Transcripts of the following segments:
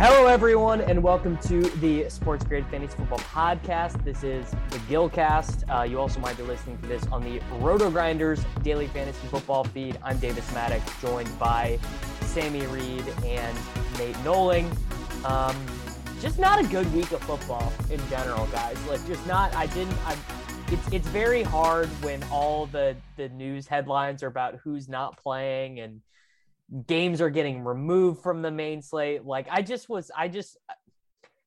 Hello everyone and welcome to the Sports Grade Fantasy Football Podcast. This is the Gillcast. You also might be listening to this on the RotoGrinders Daily Fantasy Football feed. I'm Davis Maddox, joined by Sammy Reed and Nate Noling. Just not a good week of football in general, guys. It's very hard when all the news headlines are about who's not playing and games are getting removed from the main slate.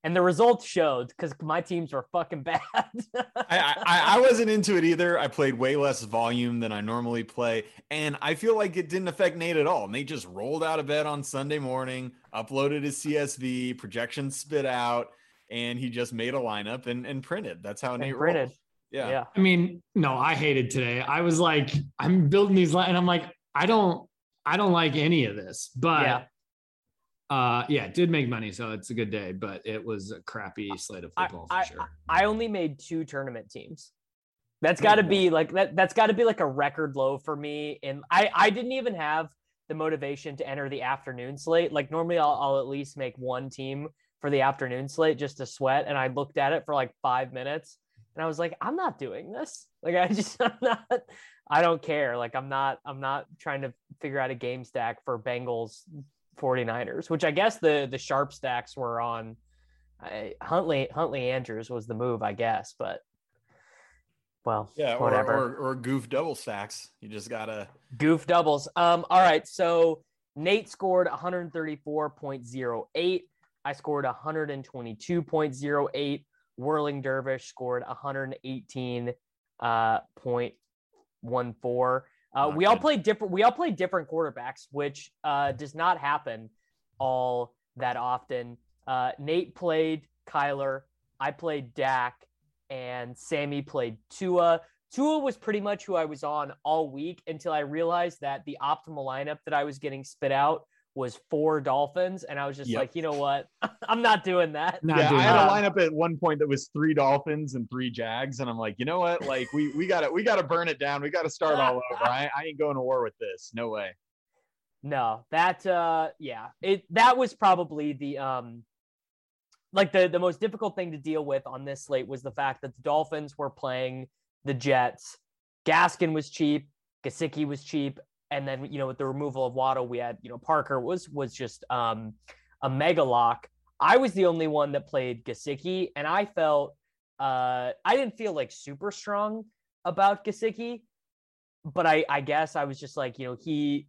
And the results showed because my teams were fucking bad. I wasn't into it either. I played way less volume than I normally play. And I feel like it didn't affect Nate at all. Nate just rolled out of bed on Sunday morning, uploaded his CSV, projections spit out, and he just made a lineup and printed. That's how Nate rolled. Yeah. I mean, no, I hated today. I was like, I'm building these lines and I'm like, I don't like any of this, but it did make money. So it's a good day, but it was a crappy slate of football for sure. I only made 2 tournament teams. That's gotta be like that's gotta be like a record low for me. And I didn't even have the motivation to enter the afternoon slate. Like normally I'll at least make one team for the afternoon slate just to sweat. And I looked at it for like 5 minutes. And I was like, I'm not doing this. Like, I don't care. Like, I'm not trying to figure out a game stack for Bengals 49ers, which I guess the sharp stacks were on Huntley Andrews was the move, I guess. But whatever. Or goof double stacks. You just gotta goof doubles. All right. So Nate scored 134.08. I scored 122.08. Whirling Dervish scored 118.14. We all play different quarterbacks, which does not happen all that often. Nate played Kyler. I played Dak, and Sammy played Tua. Tua was pretty much who I was on all week until I realized that the optimal lineup that I was getting spit out was 4 Dolphins, and I was just like, you know what? I'm not doing that. I had a lineup at one point that was 3 Dolphins and 3 Jags, and I'm like, you know what? Like, we gotta burn it down. We gotta start all over. I ain't going to war with this. No way. No, that was probably the most difficult thing to deal with on this slate was the fact that the Dolphins were playing the Jets. Gaskin was cheap. Gesicki was cheap. And then, you know, with the removal of Waddle, we had, you know, Parker was just a mega lock. I was the only one that played Gesicki, and I felt I didn't feel like super strong about Gesicki, but I guess I was just like, you know, he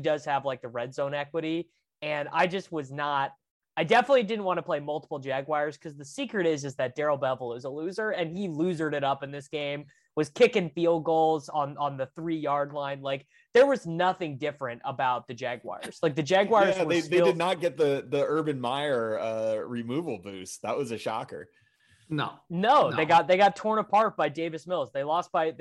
does have like the red zone equity, and I just was not. I definitely didn't want to play multiple Jaguars, because the secret is that Darrell Bevell is a loser, and he losered it up in this game, was kicking field goals on the 3-yard line. Like, there was nothing different about the Jaguars. Like, the Jaguars were they did not get the Urban Meyer removal boost. That was a shocker. No. They got torn apart by Davis Mills. They lost by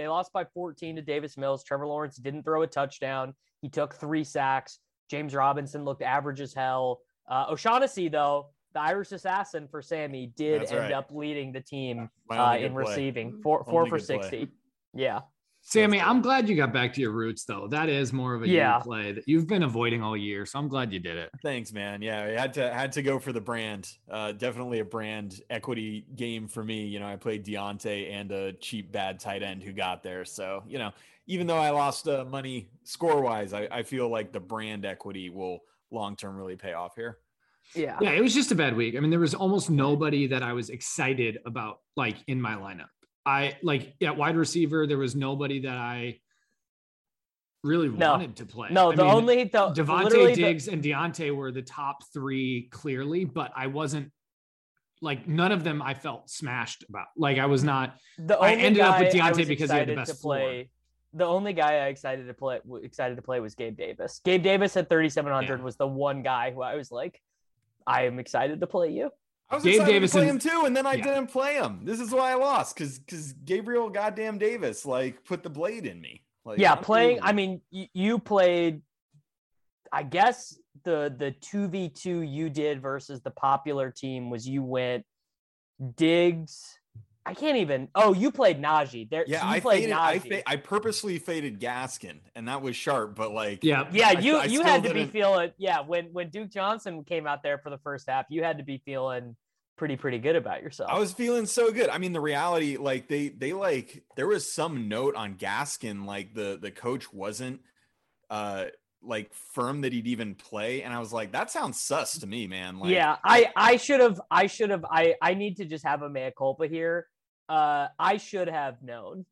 14 to Davis Mills. Trevor Lawrence didn't throw a touchdown. He took 3 sacks. James Robinson looked average as hell. O'Shaughnessy, though, the Irish assassin for Sammy, did end up leading the team in receiving. Four for 60. Play. Yeah. Sammy, I'm glad you got back to your roots, though. That is more of a you play that you've been avoiding all year, so I'm glad you did it. Thanks, man. Yeah, I had to go for the brand. Definitely a brand equity game for me. You know, I played Deontay and a cheap, bad tight end who got there. So, you know, even though I lost money score-wise, I feel like the brand equity will long-term really pay off here. Yeah, it was just a bad week. I mean, there was almost nobody that I was excited about, like, in my lineup. At wide receiver, there was nobody that I really wanted to play. Devontae Diggs and Deontay were the top 3 clearly, but I wasn't like, none of them I felt smashed about. Like, I was not. I ended up with Deontay because he had the best play. The only guy I excited to play was Gabe Davis. Gabe Davis at 3,700 was the one guy who I was like, I am excited to play you. I was Gabe Davis to play him too, and then I didn't play him. This is why I lost, because Gabriel goddamn Davis like put the blade in me. Like, playing. I mean, you played. I guess the 2v2 you did versus the popular team was you went Diggs. I can't even. Oh, you played Najee. There, yeah, you played Najee. I purposely faded Gaskin, and that was sharp. But like, you had to be feeling. Yeah, when Duke Johnson came out there for the first half, you had to be feeling pretty good about yourself. I was feeling so good. I mean, the reality, like they like there was some note on Gaskin, like the coach wasn't like firm that he'd even play, and I was like, that sounds sus to me, man. Like, I need to just have a mea culpa here. I should have known,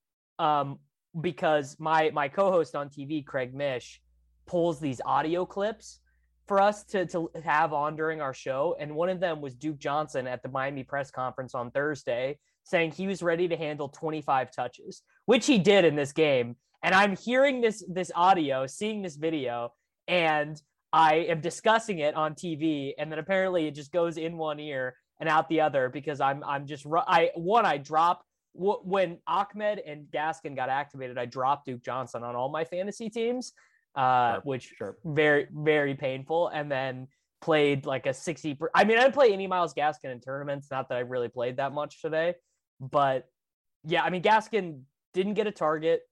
because my co-host on TV, Craig Mish, pulls these audio clips for us to have on during our show, and one of them was Duke Johnson at the Miami press conference on Thursday saying he was ready to handle 25 touches, which he did in this game. And I'm hearing this audio, seeing this video, and I am discussing it on TV. And then apparently it just goes in one ear and out the other, because when Ahmed and Gaskin got activated, I dropped Duke Johnson on all my fantasy teams, very, very painful. And then played like a 60. I mean, I didn't play any Myles Gaskin in tournaments. Not that I really played that much today, but yeah, I mean, Gaskin didn't get a target.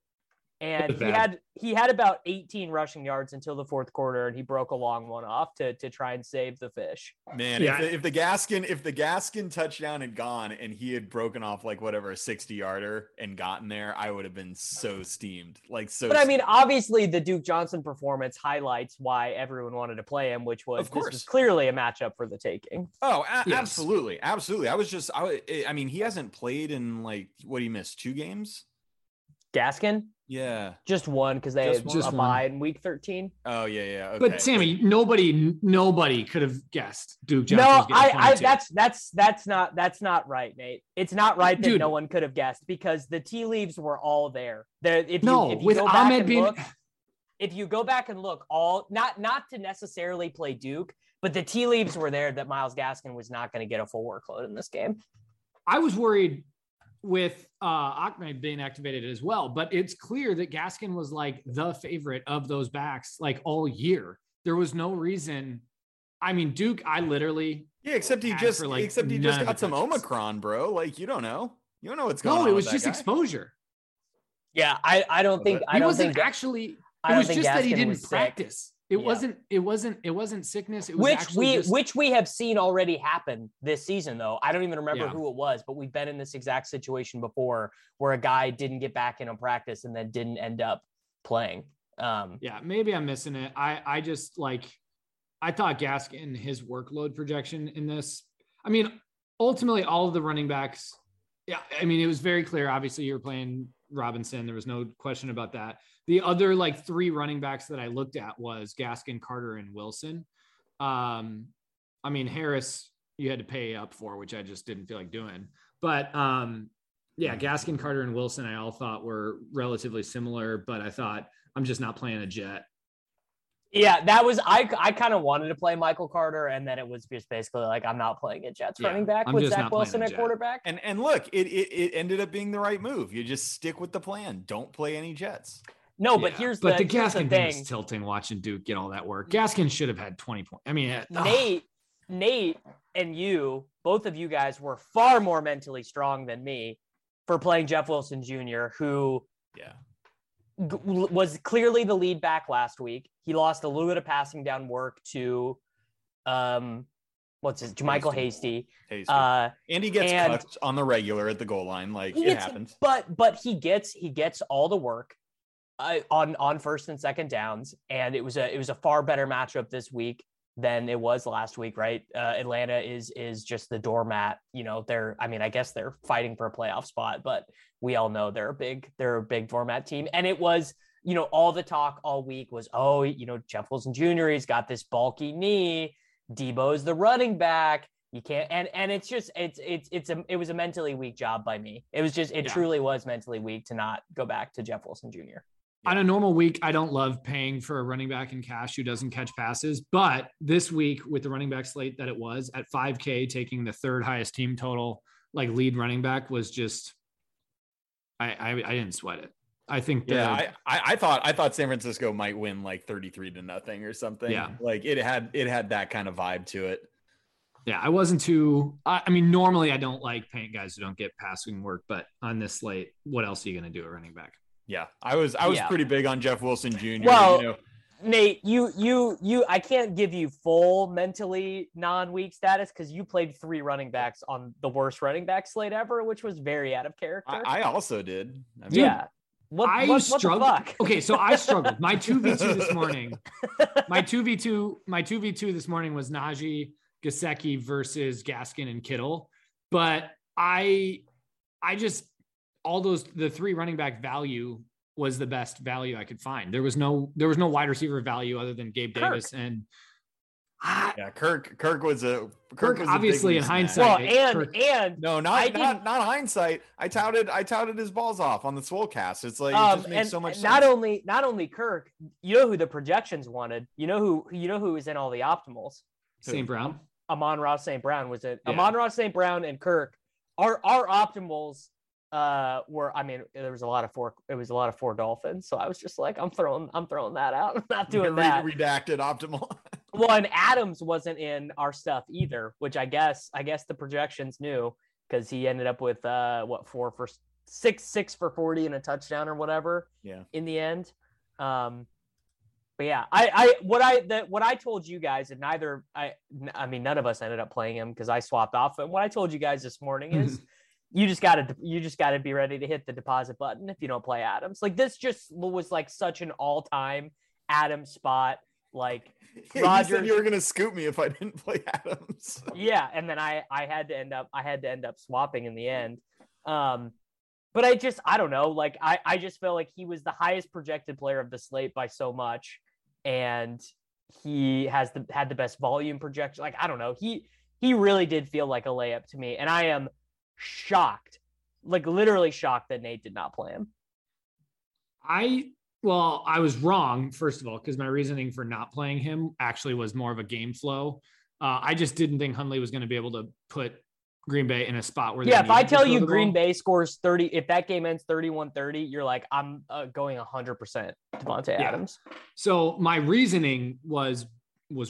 And he had about 18 rushing yards until the fourth quarter, and he broke a long one off to try and save the fish. Man, if the Gaskin touchdown had gone and he had broken off like whatever a 60-yarder and gotten there, I would have been so steamed. Like so. But I mean, obviously, the Duke Johnson performance highlights why everyone wanted to play him, which was, this was clearly a matchup for the taking. Oh, absolutely, absolutely. I mean, he hasn't played in like what he missed 2 games. Gaskin? Yeah. Just one, because they just bye in week 13. Oh, yeah. Okay. But Sammy, nobody could have guessed Duke Johnson. No, that's not right, Nate. It's not right that no one could have guessed, because the tea leaves were all there. If you go back and look, not to necessarily play Duke, but the tea leaves were there that Myles Gaskin was not going to get a full workload in this game. I was worried with Ahmed being activated as well, but it's clear that Gaskin was like the favorite of those backs like all year. There was no reason. I mean, Duke, I literally except he just got some Omicron, bro. Like, you don't know what's going on. No, it was just exposure. Yeah, I don't think that he didn't practice. It wasn't sickness. It was which we have seen already happen this season, though. I don't even remember who it was, but we've been in this exact situation before where a guy didn't get back in on practice and then didn't end up playing. Yeah, maybe I'm missing it. I just like, I thought Gaskin, his workload projection in this, I mean, ultimately all of the running backs. Yeah. I mean, it was very clear. Obviously you were playing Robinson. There was no question about that. The other like three running backs that I looked at was Gaskin, Carter, and Wilson. I mean, Harris, you had to pay up for, which I just didn't feel like doing, but yeah, Gaskin, Carter, and Wilson, I all thought were relatively similar, but I thought I'm just not playing a Jet. Yeah, that was, I kind of wanted to play Michael Carter, and then it was just basically like, I'm not playing a Jets running back with Zach Wilson at quarterback. And look, it ended up being the right move. You just stick with the plan. Don't play any Jets. No, but here's the Gaskin thing is tilting watching Duke get all that work. Gaskin should have had 20 points. I mean, Nate and you, both of you guys were far more mentally strong than me for playing Jeff Wilson Jr., who was clearly the lead back last week. He lost a little bit of passing down work to Michael Hasty. And he gets cut on the regular at the goal line, like it happens. But he gets all the work on first and second downs, and it was a far better matchup this week than it was last week, right? Atlanta is just the doormat. You know, I guess they're fighting for a playoff spot, but we all know they're a big doormat team. And it was, you know, all the talk all week was, oh, you know, Jeff Wilson Jr., he's got this bulky knee. Debo's the running back. You can't, and it's just, it was a mentally weak job by me. It was just, it truly was mentally weak to not go back to Jeff Wilson Jr. On a normal week, I don't love paying for a running back in cash who doesn't catch passes. But this week, with the running back slate that it was, at $5,000, taking the third highest team total, like lead running back, was just I didn't sweat it. I think. I thought San Francisco might win like 33-0 or something. Yeah, like it had that kind of vibe to it. Yeah, I wasn't too. I mean, normally I don't like paying guys who don't get passing work, but on this slate, what else are you going to do at running back? Yeah, I was pretty big on Jeff Wilson Jr. Well, you know. Nate, you, I can't give you full mentally non-weak status because you played three running backs on the worst running back slate ever, which was very out of character. I also did. I mean, yeah. What the fuck? Okay, so I struggled. My 2v2 this morning. My 2v2 this morning was Najee Gesicki versus Gaskin and Kittle, but I just. All those, the three running back value was the best value I could find. There was no wide receiver value other than Gabe Davis and Kirk. Kirk was obviously in hindsight. Well, not hindsight. I touted his balls off on the Swolecast. It's like it just makes so much sense. Not only Kirk. You know who the projections wanted. You know who was in all the optimals. St. Brown. Amon-Ra St. Brown was it? Yeah. Amon-Ra St. Brown and Kirk are our optimals. There was a lot of four Dolphins, so I was just like, I'm throwing that out. I'm not doing that. Redacted optimal. Well, and Adams wasn't in our stuff either, which I guess the projections knew because he ended up with 6 for 40 and a touchdown or whatever. Yeah. In the end, but yeah, what I told you guys, and none of us ended up playing him because I swapped off. And what I told you guys this morning is. You just gotta be ready to hit the deposit button if you don't play Adams. Like this just was like such an all-time Adams spot. Like Rodgers, you said you were gonna scoop me if I didn't play Adams. Yeah, and then I had to end up swapping in the end. But I don't know. Like I just felt like he was the highest projected player of the slate by so much, and he had the best volume projection. Like I don't know. He really did feel like a layup to me, and I am. Shocked, like literally shocked that Nate did not play him. I was wrong, first of all, because my reasoning for not playing him actually was more of a game flow. I just didn't think Hundley was going to be able to put Green Bay in a spot where if I tell you Green Bay scores 30, if that game ends 31-30, you're like, I'm going 100% Devontae Adams. So my reasoning was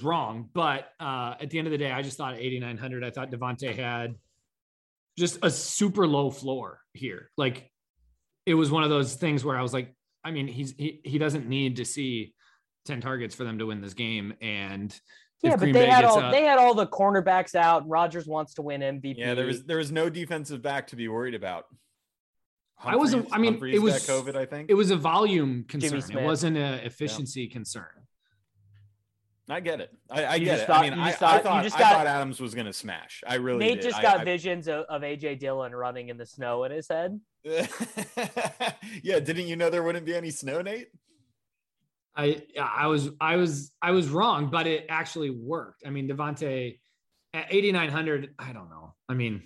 wrong, but at the end of the day, I just thought 8,900. I thought Devontae had just a super low floor here. Like it was one of those things where I was like, I mean, he doesn't need to see 10 targets for them to win this game. And yeah, but they had all the cornerbacks out. Rodgers wants to win MVP. Yeah, there was no defensive back to be worried about. Humphreys, I was, I mean, Humphreys it was COVID, I think it was a volume concern. It wasn't an efficiency concern. I get it. I get it. I thought Adams was going to smash. I really Nate did. Just got visions of AJ Dillon running in the snow in his head. Yeah. Didn't you know there wouldn't be any snow, Nate? I was wrong, but it actually worked. I mean, Devontae at 8,900. I don't know. I mean,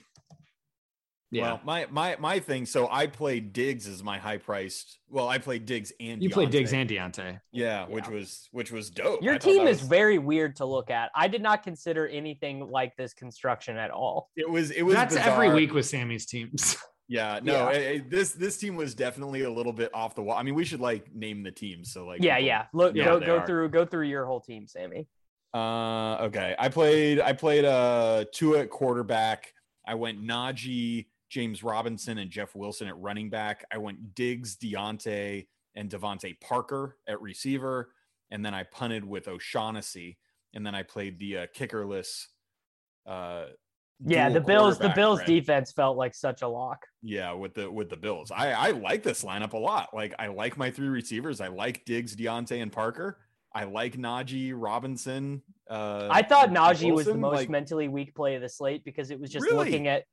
yeah. Well, my thing. So I played Diggs as my high priced. Well, I played Diggs and Deontay. You played Diggs and Deontay. Yeah, which was dope. Your team is very weird to look at. I did not consider anything like this construction at all. It was that's bizarre. Every week with Sammy's teams. Yeah, no, yeah. This team was definitely a little bit off the wall. I mean, we should like name the team. So like, yeah. Look, go through your whole team, Sammy. Okay. I played Tua at quarterback. I went Najee, James Robinson, and Jeff Wilson at running back. I went Diggs, Deontay, and Devontae Parker at receiver. And then I punted with O'Shaughnessy. And then I played the kickerless. The Bills right? Defense felt like such a lock. Yeah, with the Bills. I like this lineup a lot. Like, I like my three receivers. I like Diggs, Deontay, and Parker. I like Najee, Robinson. I thought Najee Wilson was the most mentally weak play of the slate because it was just looking at.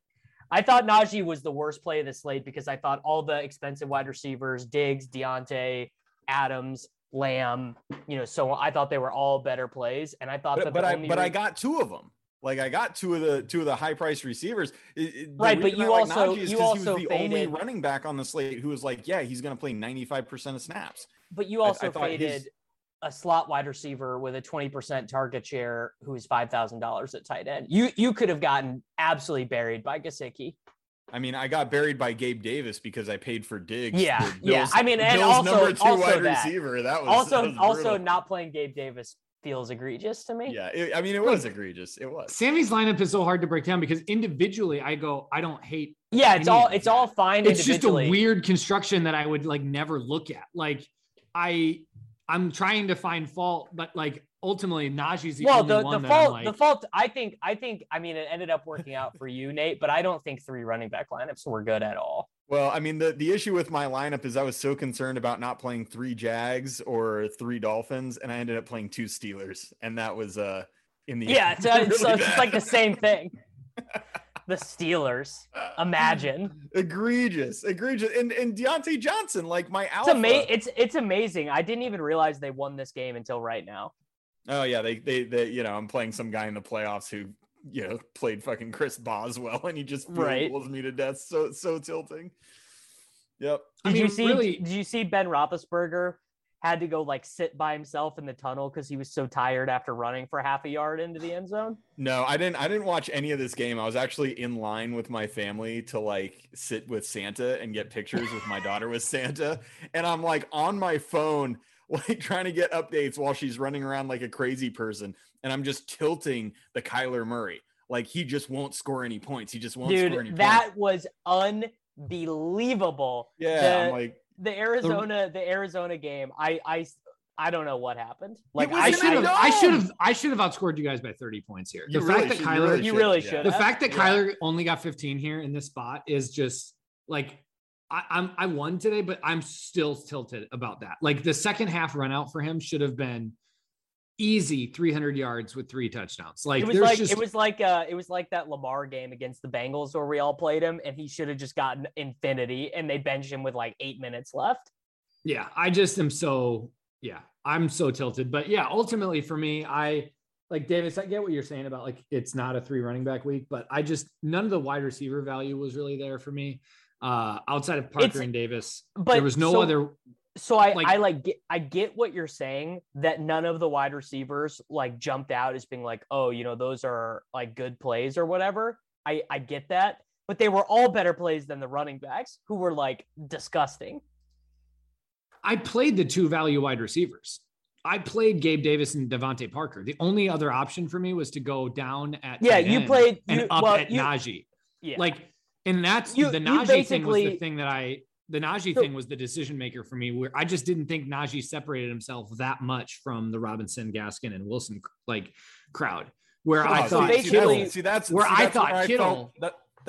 I thought Najee was the worst play of the slate because I thought all the expensive wide receivers, Diggs, Deontay, Adams, Lamb, so I thought they were all better plays. And I thought I got two of them. Like, I got two of the high priced receivers. Right. But you also he was the only running back on the slate who was like, yeah, he's going to play 95% of snaps. But you also faded a slot wide receiver with a 20% target share who's $5,000 at tight end. You could have gotten absolutely buried by Gesicki. I mean, I got buried by Gabe Davis because I paid for Diggs. Yeah. Bills, yeah. I mean, and Bills also number two also wide that. Receiver. That was also not playing Gabe Davis feels egregious to me. Yeah. It was egregious. It was. Sammy's lineup is so hard to break down because individually I don't hate. Yeah. It's all fine. It's just a weird construction that I would like never look at. Like I'm trying to find fault, but like ultimately Najee's the only one. I think it ended up working out for you, Nate, but I don't think three running back lineups were good at all. Well, I mean, the issue with my lineup is I was so concerned about not playing three Jags or three Dolphins, and I ended up playing two Steelers, and that was in the end. Yeah, so it's just like the same thing. The Steelers, imagine. Egregious. And Deontay Johnson, like my alpha. It's amazing. I didn't even realize they won this game until right now. Oh yeah, they I'm playing some guy in the playoffs who played fucking Chris Boswell, and he just fools me to death. So tilting. Yep. Did you see Ben Roethlisberger had to go like sit by himself in the tunnel because he was so tired after running for half a yard into the end zone? No, I didn't watch any of this game. I was actually in line with my family to like sit with Santa and get pictures with my daughter with Santa. And I'm like on my phone, like trying to get updates while she's running around like a crazy person. And I'm just tilting the Kyler Murray. Like he just won't score any points. That was unbelievable. Yeah. I'm like, The Arizona game. I don't know what happened. Like I should have outscored you guys by 30 points here. The fact that Kyler only got 15 here in this spot is just like I won today, but I'm still tilted about that. Like the second half run out for him should have been easy 300 yards with three touchdowns. Like it was like that Lamar game against the Bengals where we all played him and he should have just gotten infinity and they benched him with like 8 minutes left. Yeah. I just am I'm so tilted, but yeah, ultimately for me, I like Davis, I get what you're saying about like, it's not a three running back week, but I just, none of the wide receiver value was really there for me outside of Parker and Davis, but there was no other. So I get what you're saying that none of the wide receivers like jumped out as being like, oh, those are like good plays or whatever. I get that, but they were all better plays than the running backs who were like disgusting. I played the two value wide receivers. I played Gabe Davis and Devontae Parker. The only other option for me was to go down at Najee. Yeah. The Najee thing was the decision maker for me, where I just didn't think Najee separated himself that much from the Robinson, Gaskin, and Wilson like crowd. I thought Kittle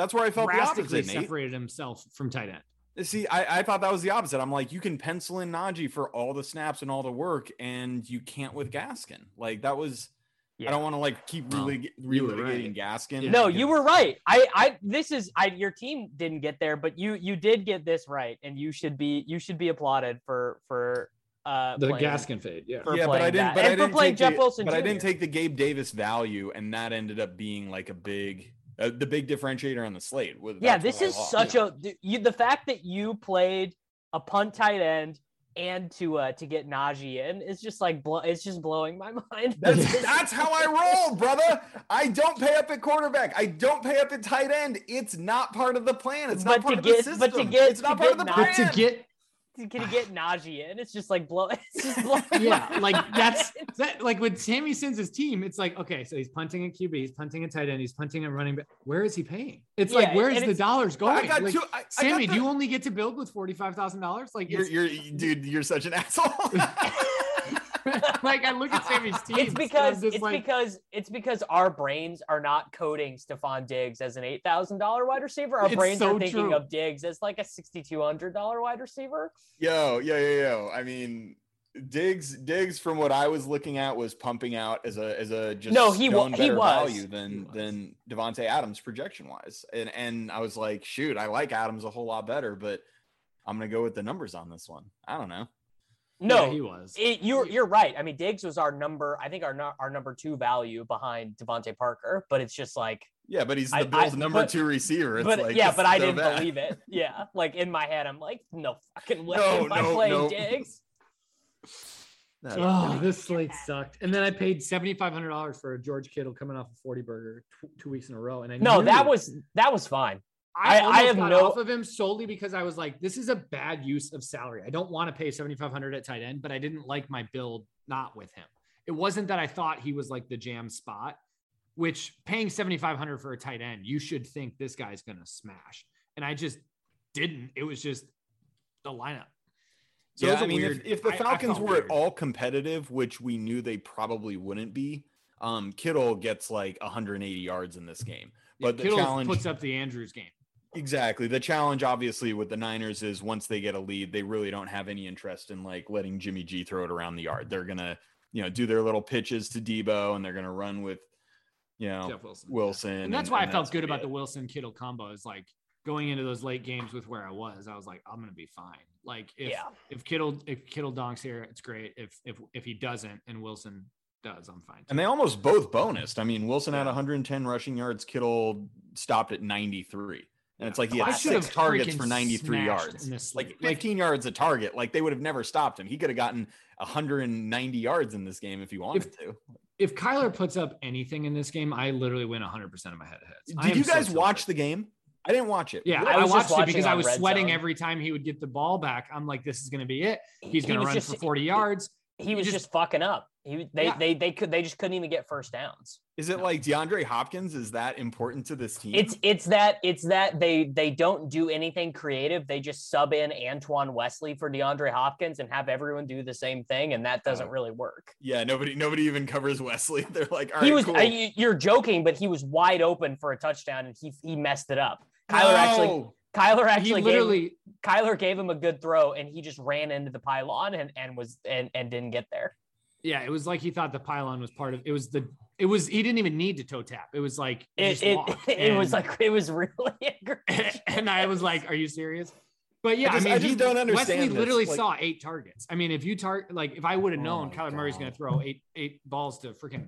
drastically separated himself from tight end. See, I thought that was the opposite. I'm like, you can pencil in Najee for all the snaps and all the work, and you can't with Gaskin. Like, that was I don't want to like keep relitigating Gaskin. Yeah. No, you were right. Your team didn't get there, but you did get this right, and you should be applauded for the playing, Gaskin fade. Yeah, for playing Jeff Wilson. But Jr. I didn't take the Gabe Davis value, and that ended up being like a big. The big differentiator on the slate. This is such the fact that you played a punt tight end and to get Najee in is just like it's just blowing my mind. That's how I roll, brother. I don't pay up at quarterback. I don't pay up at tight end. It's not part of the plan. It's not part of the system. It's not part of the plan. Can he get Najee in? It's just like blowing. Yeah, like that's like when Sammy sends his team, it's like, okay, so he's punting at QB, he's punting at tight end, he's punting at running back. Where is he paying? It's like, where is the dollars going? Sammy, do you only get to build with $45,000? Like, you're such an asshole. Like, I look at Sammy's team. It's because our brains are not coding Stephon Diggs as an $8,000 wide receiver. Our brains are thinking of Diggs as like a $6,200 wide receiver. Yo. I mean, Diggs, from what I was looking at, was pumping out as a just no. He was better value than Devontae Adams projection wise, and I was like, shoot, I like Adams a whole lot better, but I'm gonna go with the numbers on this one. I don't know. No, yeah, he was. You're right. I mean, Diggs was our number. I think our number two value behind Devontae Parker. But it's just like, yeah, but he's the Bills' number two receiver. It's I didn't believe it. Yeah, like in my head, I'm like, no fucking way. Am I playing Diggs? This slate sucked. And then I paid $7,500 for a George Kittle coming off a 40 burger 2 weeks in a row. And that was fine. I got off of him solely because I was like, this is a bad use of salary. I don't want to pay $7,500 at tight end, but I didn't like my build not with him. It wasn't that I thought he was like the jam spot, which paying $7,500 for a tight end, you should think this guy's going to smash. And I just didn't. It was just the lineup. So yeah, I mean, if the Falcons were at all competitive, which we knew they probably wouldn't be, Kittle gets like 180 yards in this game. But the challenge puts up the Andrews game. Exactly. The challenge, obviously, with the Niners is once they get a lead, they really don't have any interest in like letting Jimmy G throw it around the yard. They're going to, do their little pitches to Debo, and they're going to run with, Jeff Wilson. And that's why I felt good about the Wilson Kittle combo is like going into those late games with where I was like, I'm going to be fine. Like if Kittle donks here, it's great. If he doesn't and Wilson does, I'm fine. And they almost both bonused. I mean, Wilson had 110 rushing yards. Kittle stopped at 93. And it's like he had 6 targets for 93 yards, like 15 yards a target. Like they would have never stopped him. He could have gotten 190 yards in this game if he wanted to. If Kyler puts up anything in this game, I literally win 100% of my head-to-heads. Did you guys watch the game? I didn't watch it. Yeah, I watched it because I was sweating every time he would get the ball back. I'm like, this is going to be it. He's going to run for 40 yards. He was just fucking up. They just couldn't even get first downs. Is it like DeAndre Hopkins? Is that important to this team? It's that they don't do anything creative. They just sub in Antoine Wesley for DeAndre Hopkins and have everyone do the same thing, and that doesn't really work. Yeah, nobody even covers Wesley. They're like, all right, you're joking, but he was wide open for a touchdown, and he messed it up. Kyler gave him a good throw, and he just ran into the pylon and didn't get there. Yeah, it was like he thought the pylon was part of it. He didn't even need to toe tap. It was like it was really aggressive. And I was like, are you serious? But yeah, I just don't understand. Wesley literally saw 8 targets. I mean, if I would have known Kyler Murray's going to throw eight balls to freaking.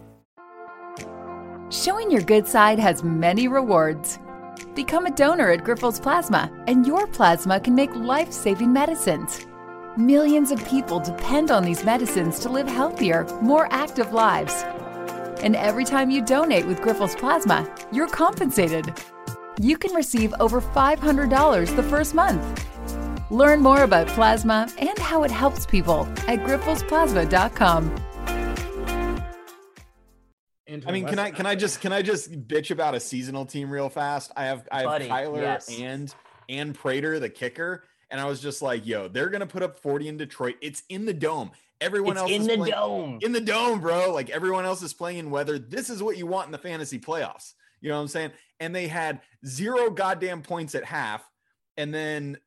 Showing your good side has many rewards. Become a donor at Grifols Plasma, and your plasma can make life-saving medicines. Millions of people depend on these medicines to live healthier, more active lives. And every time you donate with Grifols Plasma, you're compensated. you can receive over $500 the first month. Learn more about plasma and how it helps people at grifolsplasma.com. I mean, can I just bitch about a seasonal team real fast? I have Kyler and Prater, the kicker, and I was just like, yo, they're gonna put up 40 in Detroit. It's in the dome. Everyone else is playing in the dome, bro. Like everyone else is playing in weather. This is what you want in the fantasy playoffs. You know what I'm saying? And they had 0 goddamn points at half, and then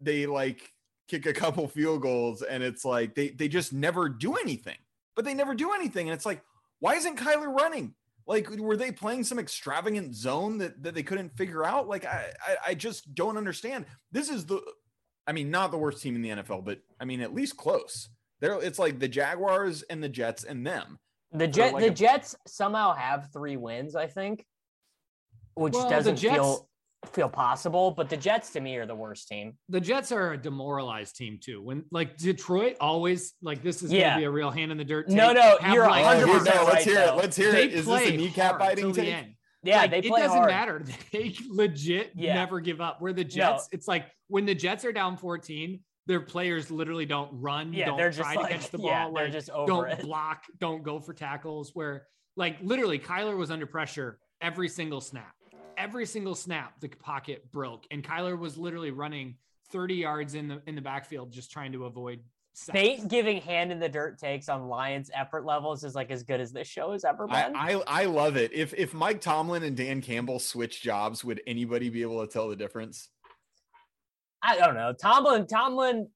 they like kick a couple field goals, and it's like they just never do anything. But they never do anything, and it's like, why isn't Kyler running? Like, were they playing some extravagant zone that they couldn't figure out? Like, I just don't understand. This is not the worst team in the NFL, but I mean, at least close. It's like the Jaguars and the Jets and them. The Jets somehow have 3 wins, I think, which doesn't feel possible, but the Jets to me are the worst team. The Jets are a demoralized team too. When like Detroit always like this is going to be a real hand in the dirt. No, you're 100% right. Let's hear it. Is this a kneecap biting team? Yeah, like, they play hard. It doesn't matter. They legit never give up. Where the Jets, it's like when the Jets are down 14, their players literally don't run, don't try to catch the ball, like, just over don't block, don't go for tackles. Where like literally Kyler was under pressure every single snap. Every single snap, the pocket broke, and Kyler was literally running 30 yards in the backfield, just trying to avoid sacks. Nate giving hand in the dirt takes on Lions effort levels is like as good as this show has ever been. I love it. If Mike Tomlin and Dan Campbell switch jobs, would anybody be able to tell the difference? I don't know. Tomlin,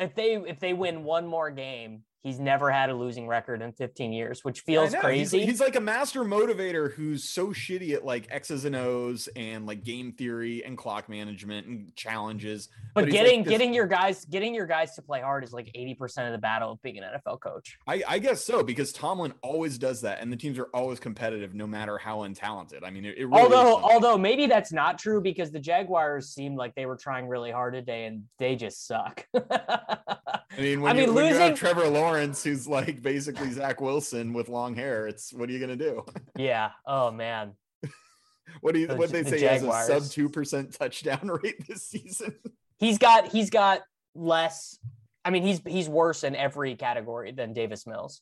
if they win one more game, he's never had a losing record in 15 years, which feels crazy. He's like a master motivator who's so shitty at like X's and O's and like game theory and clock management and challenges. But getting your guys to play hard is like 80% of the battle of being an NFL coach. I guess so, because Tomlin always does that, and the teams are always competitive no matter how untalented. I mean, it really although maybe that's not true, because the Jaguars seemed like they were trying really hard today, and they just suck. When you have Trevor Lawrence, who's like basically Zach Wilson with long hair, it's what are you gonna do? Yeah. Oh man. What they say is a sub 2% touchdown rate this season. He's got less. I mean, he's worse in every category than Davis Mills.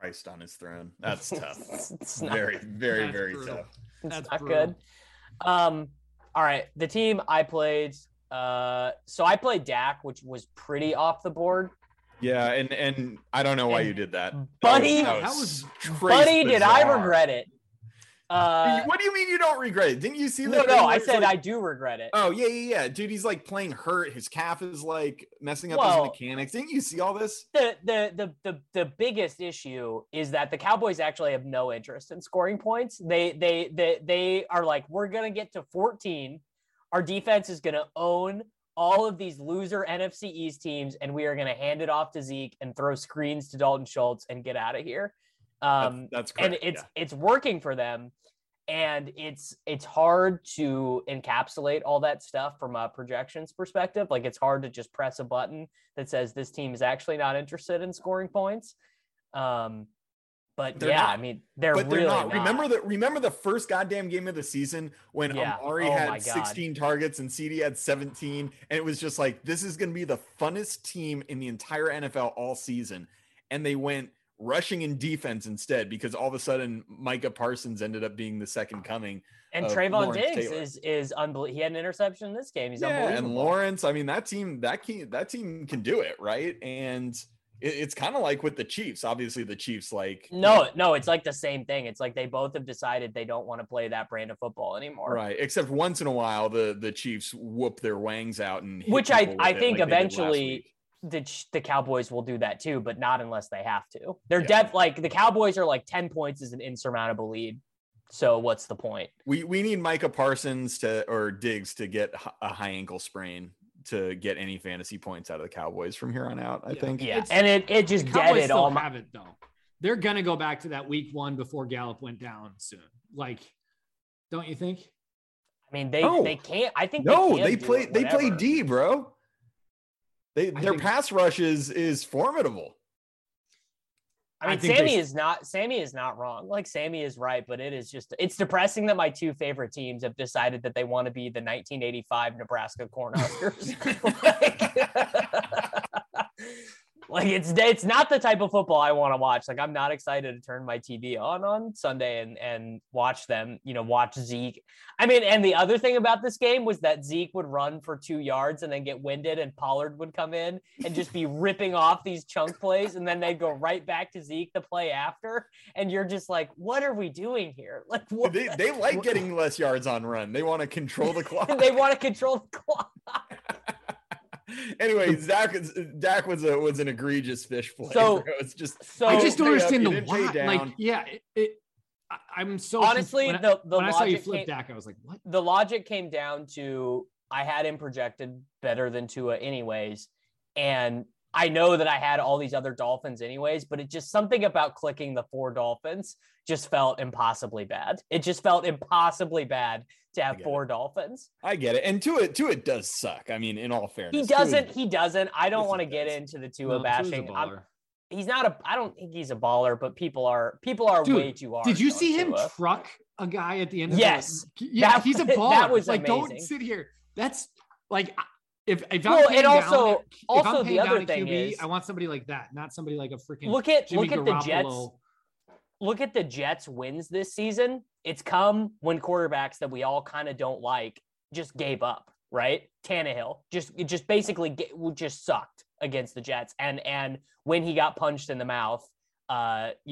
Christ on his throne. That's tough. It's not, very brutal. Tough. That's not brutal. Good. All right. The team I played. So I played Dak, which was pretty off the board. Yeah, and I don't know why you did that. Buddy, did I regret it? What do you mean you don't regret it? Didn't you see that? No, I said I do regret it. Oh, yeah. Dude, he's like playing hurt. His calf is like messing up his mechanics. Didn't you see all this? The biggest issue is that the Cowboys actually have no interest in scoring points. They are like, we're going to get to 14. Our defense is going to own all of these loser NFC East teams, and we are going to hand it off to Zeke and throw screens to Dalton Schultz and get out of here. That's correct. And it's working for them. And it's hard to encapsulate all that stuff from a projections perspective. Like, it's hard to just press a button that says this team is actually not interested in scoring points. But they're not. I mean, they're really not. Remember the first goddamn game of the season when Amari had 16 targets and CD had 17, and it was just like, this is going to be the funnest team in the entire NFL all season, and they went rushing in defense instead, because all of a sudden Micah Parsons ended up being the second coming. And Trayvon Diggs is unbelievable. He had an interception in this game. He's unbelievable. And Lawrence, I mean, that team can do it, right? And it's kind of like with the Chiefs. Obviously, the Chiefs it's like the same thing. It's like they both have decided they don't want to play that brand of football anymore. Right, except once in a while, the Chiefs whoop their wangs out and hit which I think like eventually the Cowboys will do that too, but not unless they have to. They're like the Cowboys are like 10 points is an insurmountable lead. So what's the point? We need Micah Parsons or Diggs to get a high ankle sprain to get any fantasy points out of the Cowboys from here on out, I think. Yeah, and it just deaded all my... have it, though. They're going to go back to that week 1 before Gallup went down soon. Like, don't you think? I mean, they can't. I think they play D, bro. Their pass rush is formidable. I mean, Sammy is not wrong. Like, Sammy is right, but it's depressing that my two favorite teams have decided that they want to be the 1985 Nebraska Cornhuskers. Like, it's not the type of football I want to watch. Like, I'm not excited to turn my TV on Sunday and watch them, watch Zeke. I mean, and the other thing about this game was that Zeke would run for 2 yards and then get winded, and Pollard would come in and just be ripping off these chunk plays. And then they'd go right back to Zeke the play after. And you're just like, what are we doing here? Like, what? They like getting less yards on run. They want to control the clock. Anyway, Dak was an egregious fish play. So I just don't understand the why. Like, yeah, I'm so honestly when logic I saw you flip Dak, I was like, what? The logic came down to I had him projected better than Tua anyways, and I know that I had all these other Dolphins anyways, but it just something about clicking the 4 Dolphins just felt impossibly bad. It just felt impossibly bad to have 4 Dolphins. I get it. And Tua does suck. I mean, in all fairness, he doesn't. I don't want to get into the Tua bashing. I don't think he's a baller, but people are Dude, way too hard. Did you see him truck a guy at the end of the game? Yeah, he's a baller. That was like amazing. Don't sit here. That's like If I'm the other thing QB, is I want somebody like that, not somebody like a freaking Jimmy Garoppolo. Look at the Jets wins this season. It's come when quarterbacks that we all kind of don't like just gave up, right? Tannehill just basically just sucked against the Jets, and when he got punched in the mouth, they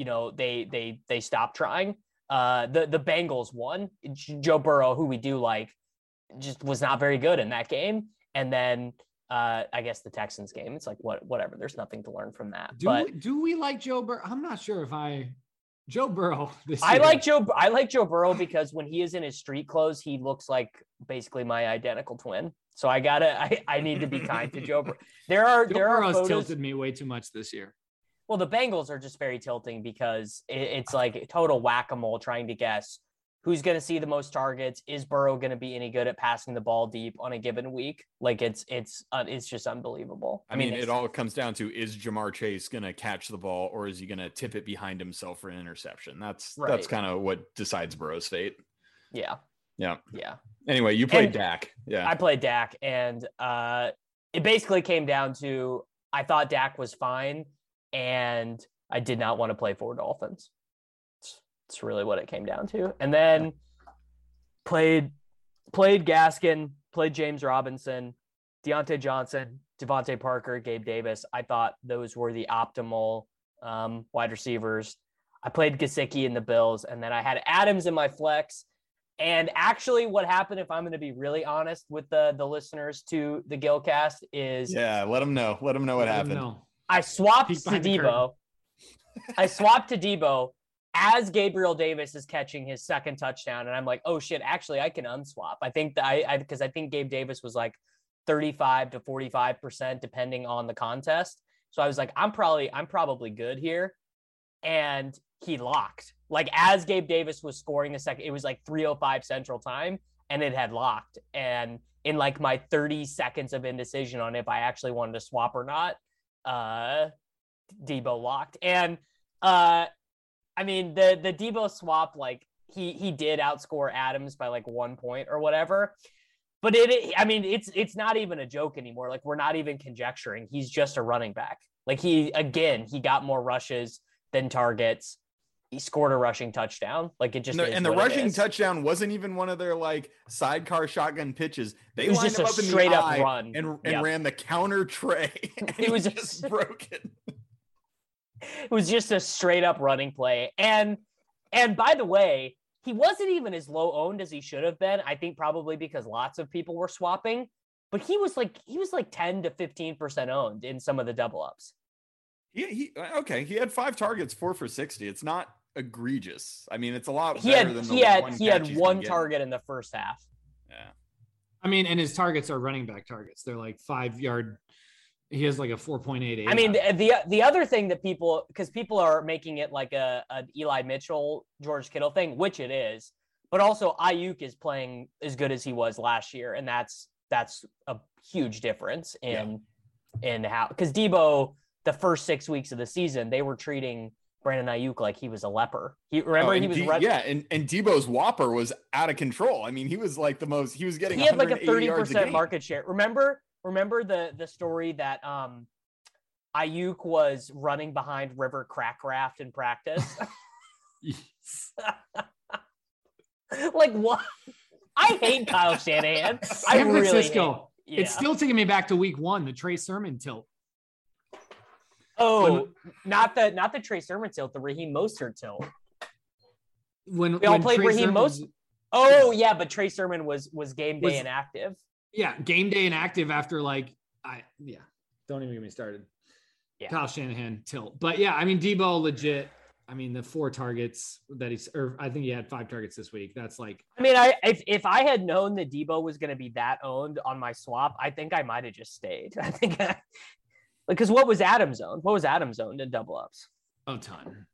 stopped trying. The Bengals won. Joe Burrow, who we do like, just was not very good in that game. And then I guess the Texans game, it's like, whatever, there's nothing to learn from that. Do we like Joe Burrow? I'm not sure if Joe Burrow. I like Joe Burrow because when he is in his street clothes, he looks like basically my identical twin. So I need to be kind to Joe Burrow. Joe Burrow's photos tilted me way too much this year. Well, the Bengals are just very tilting because it's like total whack-a-mole trying to guess who's going to see the most targets? Is Burrow going to be any good at passing the ball deep on a given week? Like it's just unbelievable. I mean, it all comes down to, is Jamar Chase going to catch the ball, or is he going to tip it behind himself for an interception? That's kind of what decides Burrow's fate. Yeah. Anyway, you played Dak. Yeah, I played Dak, and it basically came down to, I thought Dak was fine, and I did not want to play 4 Dolphins. It's really what it came down to. And then played Gaskin, played James Robinson, Deontay Johnson, Devontae Parker, Gabe Davis. I thought those were the optimal wide receivers. I played Gesicki in the Bills, and then I had Adams in my flex. And actually what happened, if I'm going to be really honest with the listeners to the Gillcast, is... Yeah, let them know. Let them know what happened. I swapped to Debo. As Gabriel Davis is catching his second touchdown, and I'm like, oh shit, actually I can unswap. I think that I think Gabe Davis was like 35 to 45% depending on the contest. So I was like, I'm probably good here. And he locked. Like, as Gabe Davis was scoring the second, it was like 3:05 Central Time, and it had locked. And in like my 30 seconds of indecision on if I actually wanted to swap or not, Debo locked. And I mean, the Debo swap, like he did outscore Adams by like 1 point or whatever, but it's not even a joke anymore. Like, we're not even conjecturing. He's just a running back. Like, he got more rushes than targets. He scored a rushing touchdown. Like, it just and the rushing touchdown wasn't even one of their like sidecar shotgun pitches. They lined just him up in the eye run and ran the counter tray. It was just broken. It was just a straight up running play. And by the way, he wasn't even as low owned as he should have been. I think probably because lots of people were swapping, but he was like 10 to 15% owned in some of the double ups. He had 5 targets, 4 for 60. It's not egregious. I mean, it's a lot better than he had one target in the first half. Yeah. I mean, and his targets are running back targets. They're like 5 yard. He has like a 4.88. I mean, the other thing that people are making it like an Eli Mitchell, George Kittle thing, which it is, but also Ayuk is playing as good as he was last year, and that's a huge difference in how, because Debo, the first 6 weeks of the season, they were treating Brandon Ayuk like he was a leper. And Deebo's whopper was out of control. I mean, he was like the most. He was getting. He had like a 30% market share. Remember the story that Ayuk was running behind River Crackraft in practice. Like what? I hate Kyle Shanahan. San Francisco. Really it's still taking me back to week one, the Trey Sermon tilt. Oh, not the Trey Sermon tilt, the Raheem Mostert tilt. When all played Trey Raheem Mostert. Oh yeah, but Trey Sermon was game day inactive. Yeah, game day inactive after don't even get me started. Yeah. Kyle Shanahan tilt, but yeah, I mean Deebo legit. I mean, the 4 targets that I think he had 5 targets this week. That's like, I mean, if I had known that Deebo was going to be that owned on my swap, I think I might've just stayed. I think because what was Adams owned? What was Adams owned in double ups? A ton.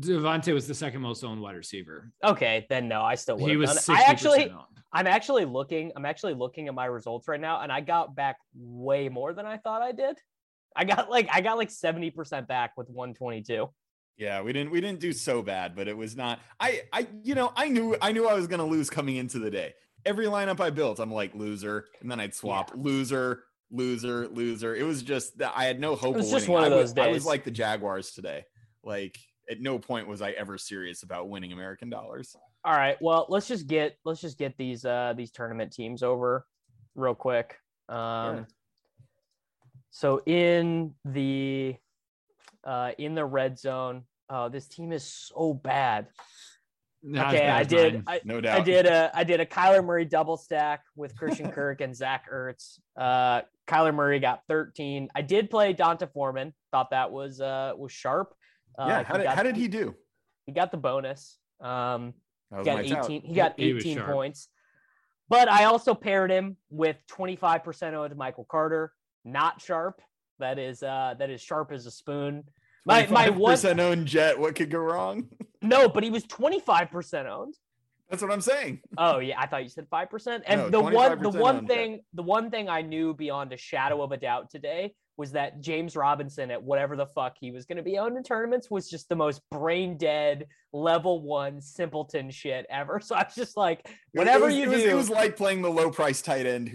Devontae was the second most owned wide receiver. Okay. Then no, I still would have done it. I'm actually looking at my results right now. And I got back way more than I thought I did. I got like 70% back with 122. Yeah, we didn't do so bad, but it was not. I knew I was gonna lose coming into the day. Every lineup I built, I'm like loser, and then I'd swap loser. It was just that I had no hope. It was just one of those days. I was like the Jaguars today. Like at no point was I ever serious about winning American dollars. All right, well let's just get these tournament teams over real quick. So in the red zone. Oh, this team is so bad. I did a Kyler Murray double stack with Christian Kirk and Zach Ertz. Kyler Murray got 13. I did play Donta Foreman. Thought that was sharp. How did he do? He got the bonus. He got 18 points. But I also paired him with 25% owned Michael Carter. Not sharp. That is sharp as a spoon. My 1% owned Jet. What could go wrong? No, but he was 25% owned. That's what I'm saying. Oh yeah, I thought you said 5%. And no, the one thing I knew beyond a shadow of a doubt today was that James Robinson at whatever the fuck he was going to be owned in tournaments was just the most brain dead level 1 simpleton shit ever. So I was just like, it was like playing the low price tight end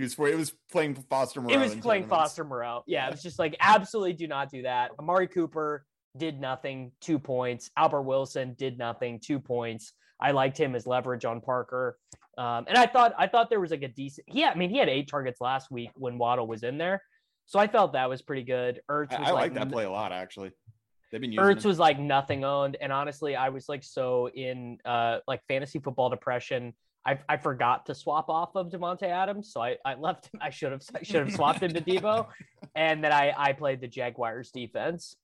playing Foster Moreau. It was playing Foster Moreau. Yeah, it was just like absolutely do not do that. Amari Cooper did nothing, 2 points. Albert Wilson did nothing, 2 points. I liked him as leverage on Parker. And I thought there was like a decent. Yeah, I mean he had 8 targets last week when Waddle was in there. So I felt that was pretty good. Ertz was I like that play a lot, actually. They've been using Ertz was like nothing owned. And honestly, I was like so in like fantasy football depression. I forgot to swap off of Devontae Adams. So I left him. I should have swapped him to Deebo. And then I played the Jaguars defense,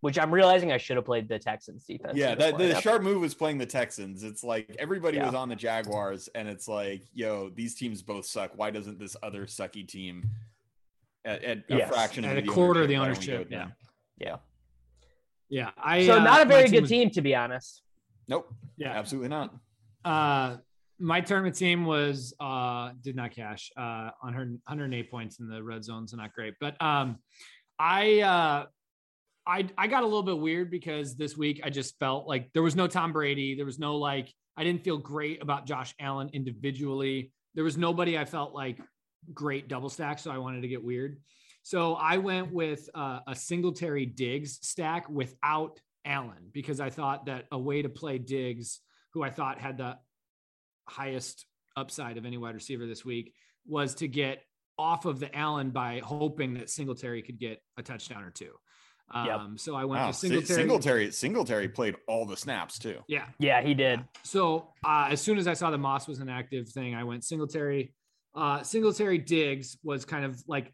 which I'm realizing I should have played the Texans defense. Yeah, the sharp move was playing the Texans. It's like everybody was on the Jaguars, and it's like, yo, these teams both suck. Why doesn't this other sucky team at a fraction of a quarter of the ownership? Yeah. So not a very good team, to be honest. Nope. Yeah, absolutely not. My tournament team was did not cash on 108 points in the red zone, so not great. But I got a little bit weird because this week I just felt like there was no Tom Brady. There was no like I didn't feel great about Josh Allen individually. There was nobody I felt like great double stack, so I wanted to get weird. So I went with a Singletary Diggs stack without Allen because I thought that a way to play Diggs, who I thought had the highest upside of any wide receiver this week, was to get off of the Allen by hoping that Singletary could get a touchdown or two. So I went to Singletary. Singletary played all the snaps too. Yeah, he did. So as soon as I saw the Moss was an active thing, I went Singletary. Singletary Diggs was kind of like,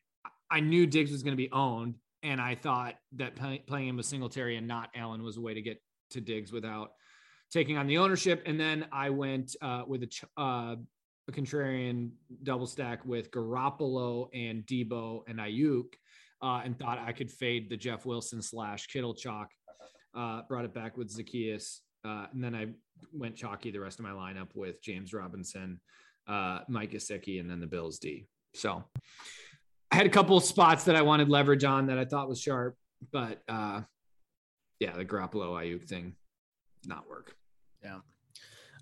I knew Diggs was going to be owned. And I thought that playing him with Singletary and not Allen was a way to get to Diggs without taking on the ownership. And then I went with a contrarian double stack with Garoppolo and Deebo and Ayuk and thought I could fade the Jeff Wilson / Kittle chalk. Brought it back with Zacchaeus. And then I went chalky the rest of my lineup with James Robinson, Mike Gesicki, and then the Bills D. So I had a couple of spots that I wanted leverage on that I thought was sharp, but the Garoppolo Ayuk thing not work. Yeah.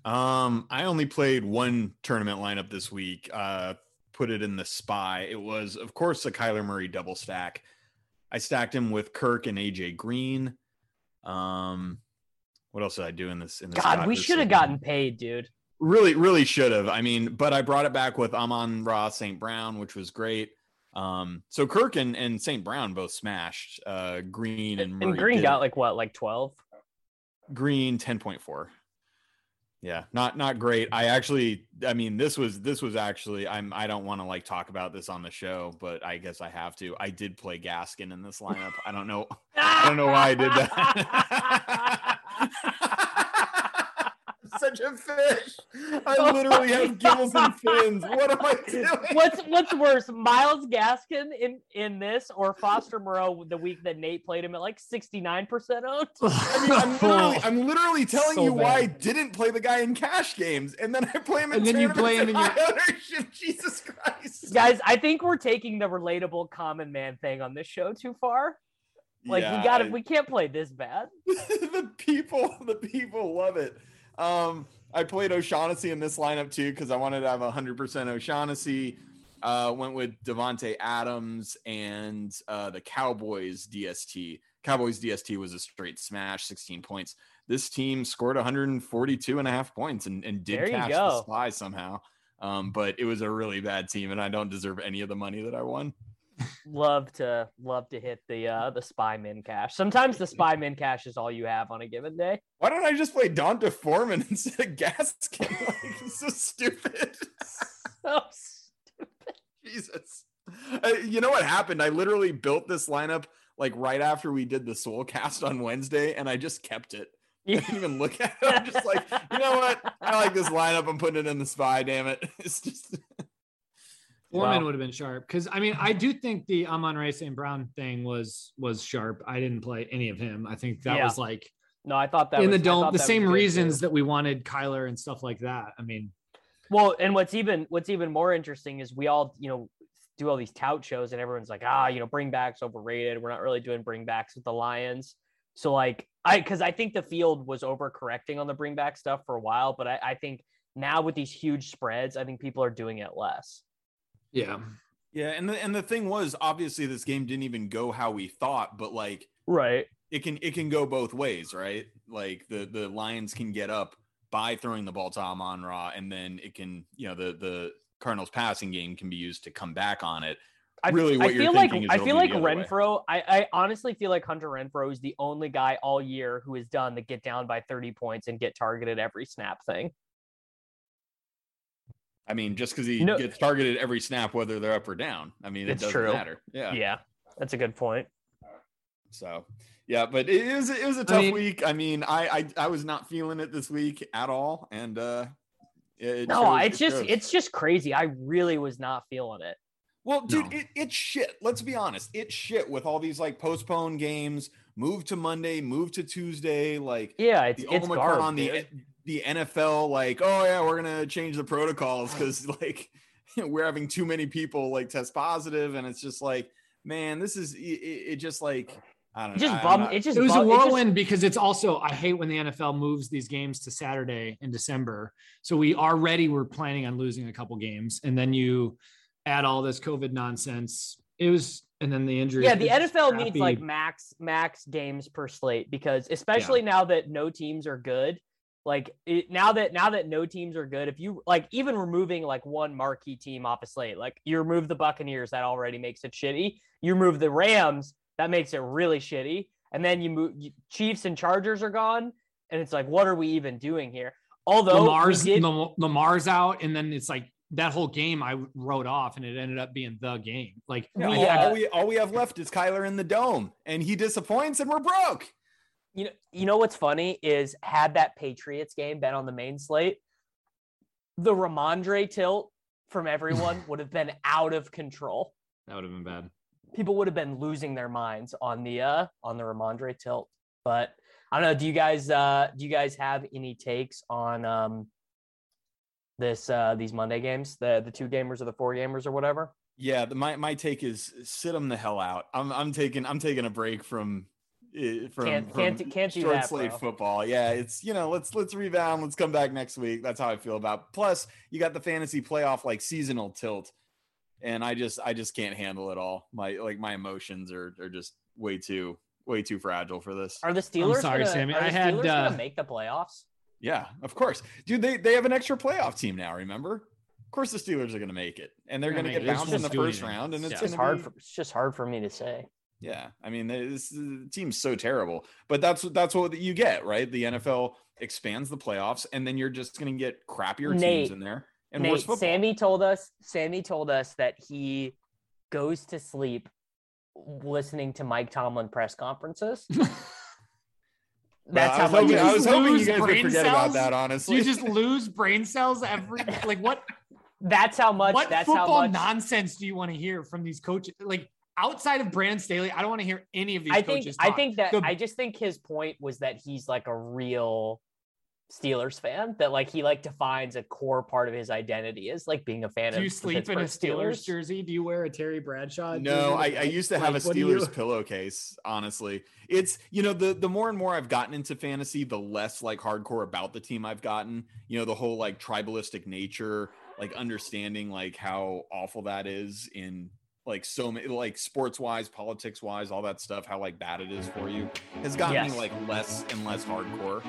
I only played one tournament lineup this week, put it in the spy. It was, of course, the Kyler Murray double stack. I stacked him with Kirk and AJ Green. What else did I do in this? God, we should have gotten paid, dude. Really should have. I mean, but I brought it back with Amon-Ra St. Brown, which was great. So Kirk and St. Brown both smashed. Green and Murray. And Green got like 12? Green 10.4. Yeah, not great. I don't want to talk about this on the show, but I guess I have to. I did play Gaskin in this lineup. I don't know why I did that. Such a fish. I literally have gills and fins. What am I doing? What's worse, Myles Gaskin in this or Foster Moreau the week that Nate played him at 69% owned? I mean, I'm literally telling you why I didn't play the guy in cash games, and then I play him in tournaments. And then you play him in your ownership. Jesus Christ, guys! I think we're taking the relatable common man thing on this show too far. We can't play this bad. The people love it. I played O'Shaughnessy in this lineup too because I wanted to have 100% O'Shaughnessy. Went with Devontae Adams and the Cowboys DST. Cowboys DST was a straight smash, 16 points. This team scored 142.5 points and did catch the spy somehow. But it was a really bad team, and I don't deserve any of the money that I won. love to hit the spy min cash. Sometimes the spy min cash is all you have on a given day. Why don't I just play Donta Foreman instead of Gaskin? It's so stupid. Jesus. You know what happened? I literally built this lineup right after we did the Soulcast on Wednesday, and I just kept it. I didn't even look at it. I'm just you know what? I like this lineup. I'm putting it in the spy, damn it. It's just... Foreman would have been sharp because I do think the Amon-Ra St. Brown thing was sharp. I didn't play any of him. I think that was no. I thought that in was, the dome. The same reasons that we wanted Kyler and stuff like that. And what's even more interesting is we all do all these tout shows and everyone's bring backs overrated. We're not really doing bring backs with the Lions. So because I think the field was overcorrecting on the bring back stuff for a while, but I think now with these huge spreads, I think people are doing it less. Yeah. And the thing was, obviously this game didn't even go how we thought, but right. It can go both ways, right? The Lions can get up by throwing the ball to Amon-Ra, and then it can, the Cardinals passing game can be used to come back on it. I feel like Renfro, I honestly feel like Hunter Renfro is the only guy all year who has done the get down by 30 points and get targeted every snap thing. Just because he gets targeted every snap, whether they're up or down. It doesn't matter. Yeah. Yeah. That's a good point. So, yeah, but it was a tough week. I was not feeling it this week at all. And it's just crazy. I really was not feeling it. Well, dude, it's shit. Let's be honest. It's shit with all these postponed games, move to Monday, move to Tuesday. It's Omicron, the NFL, we're going to change the protocols because we're having too many people test positive. And it's just man, this is it just I don't know. It was a whirlwind because it's also, I hate when the NFL moves these games to Saturday in December. So we already were planning on losing a couple games. And then you add all this COVID nonsense. And then the injury. Yeah, the NFL needs max games per slate because especially now that no teams are good. Now that no teams are good, if you even removing one marquee team off a slate, you remove the Buccaneers, that already makes it shitty. You remove the Rams, that makes it really shitty. And then you move Chiefs and Chargers are gone, and it's what are we even doing here? Although Lamar's out, and then it's that whole game I wrote off, and it ended up being the game. All we have left is Kyler in the dome, and he disappoints, and we're broke. You know what's funny is had that Patriots game been on the main slate, the Ramondre tilt from everyone would have been out of control. That would have been bad. People would have been losing their minds on the Ramondre tilt. But I don't know. Do you guys have any takes on these Monday games, the two gamers or the four gamers or whatever? Yeah, my take is sit them the hell out. I'm taking a break from Can't do short slate football. Yeah, it's, you know, let's rebound. Let's come back next week. That's how I feel about it. Plus, you got the fantasy playoff like seasonal tilt, and I just can't handle it all. My emotions are just way too fragile for this. Are the Steelers? I'm sorry, Sammy. Gonna make the playoffs. Yeah, of course, dude. They have an extra playoff team now. Remember. Of course the Steelers are going to make it, and they're going to get bounced in the first round, and it's just hard. It's just hard for me to say. Yeah, I mean, this team's so terrible, but that's what you get, right? The NFL expands the playoffs, and then you're just going to get crappier teams in there and worse football. Sammy told us that he goes to sleep listening to Mike Tomlin press conferences. That's how I was hoping you guys would forget about that. Honestly, you just lose brain cells every like what. That's how much. What that's football how much nonsense do you want to hear from these coaches? Like outside of Brandon Staley, I don't want to hear any of these coaches talk. I just think his point was that he's like a real Steelers fan. That like he like defines a core part of his identity as like being a fan. Do you sleep in a Steelers jersey? Do you wear a Terry Bradshaw? No, I used to have a Steelers pillowcase. Honestly, it's, you know, the more and more I've gotten into fantasy, the less like hardcore about the team I've gotten. You know, the whole like tribalistic nature. Like understanding like how awful that is in like so many, like sports wise, politics wise, all that stuff, how like bad it is for you has gotten me like less and less hardcore.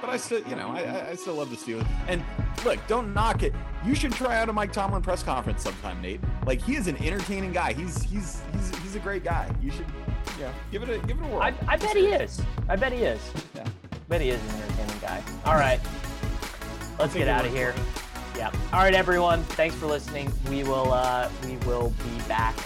But I still, you know, I still love the Steelers. And look, don't knock it. You should try out a Mike Tomlin press conference sometime, Nate. Like he is an entertaining guy. He's a great guy. You should, yeah, give it a whirl. I bet he is. Yeah. I bet he is an entertaining guy. All right, let's get out of here. Yeah. All right, everyone. Thanks for listening. We will be back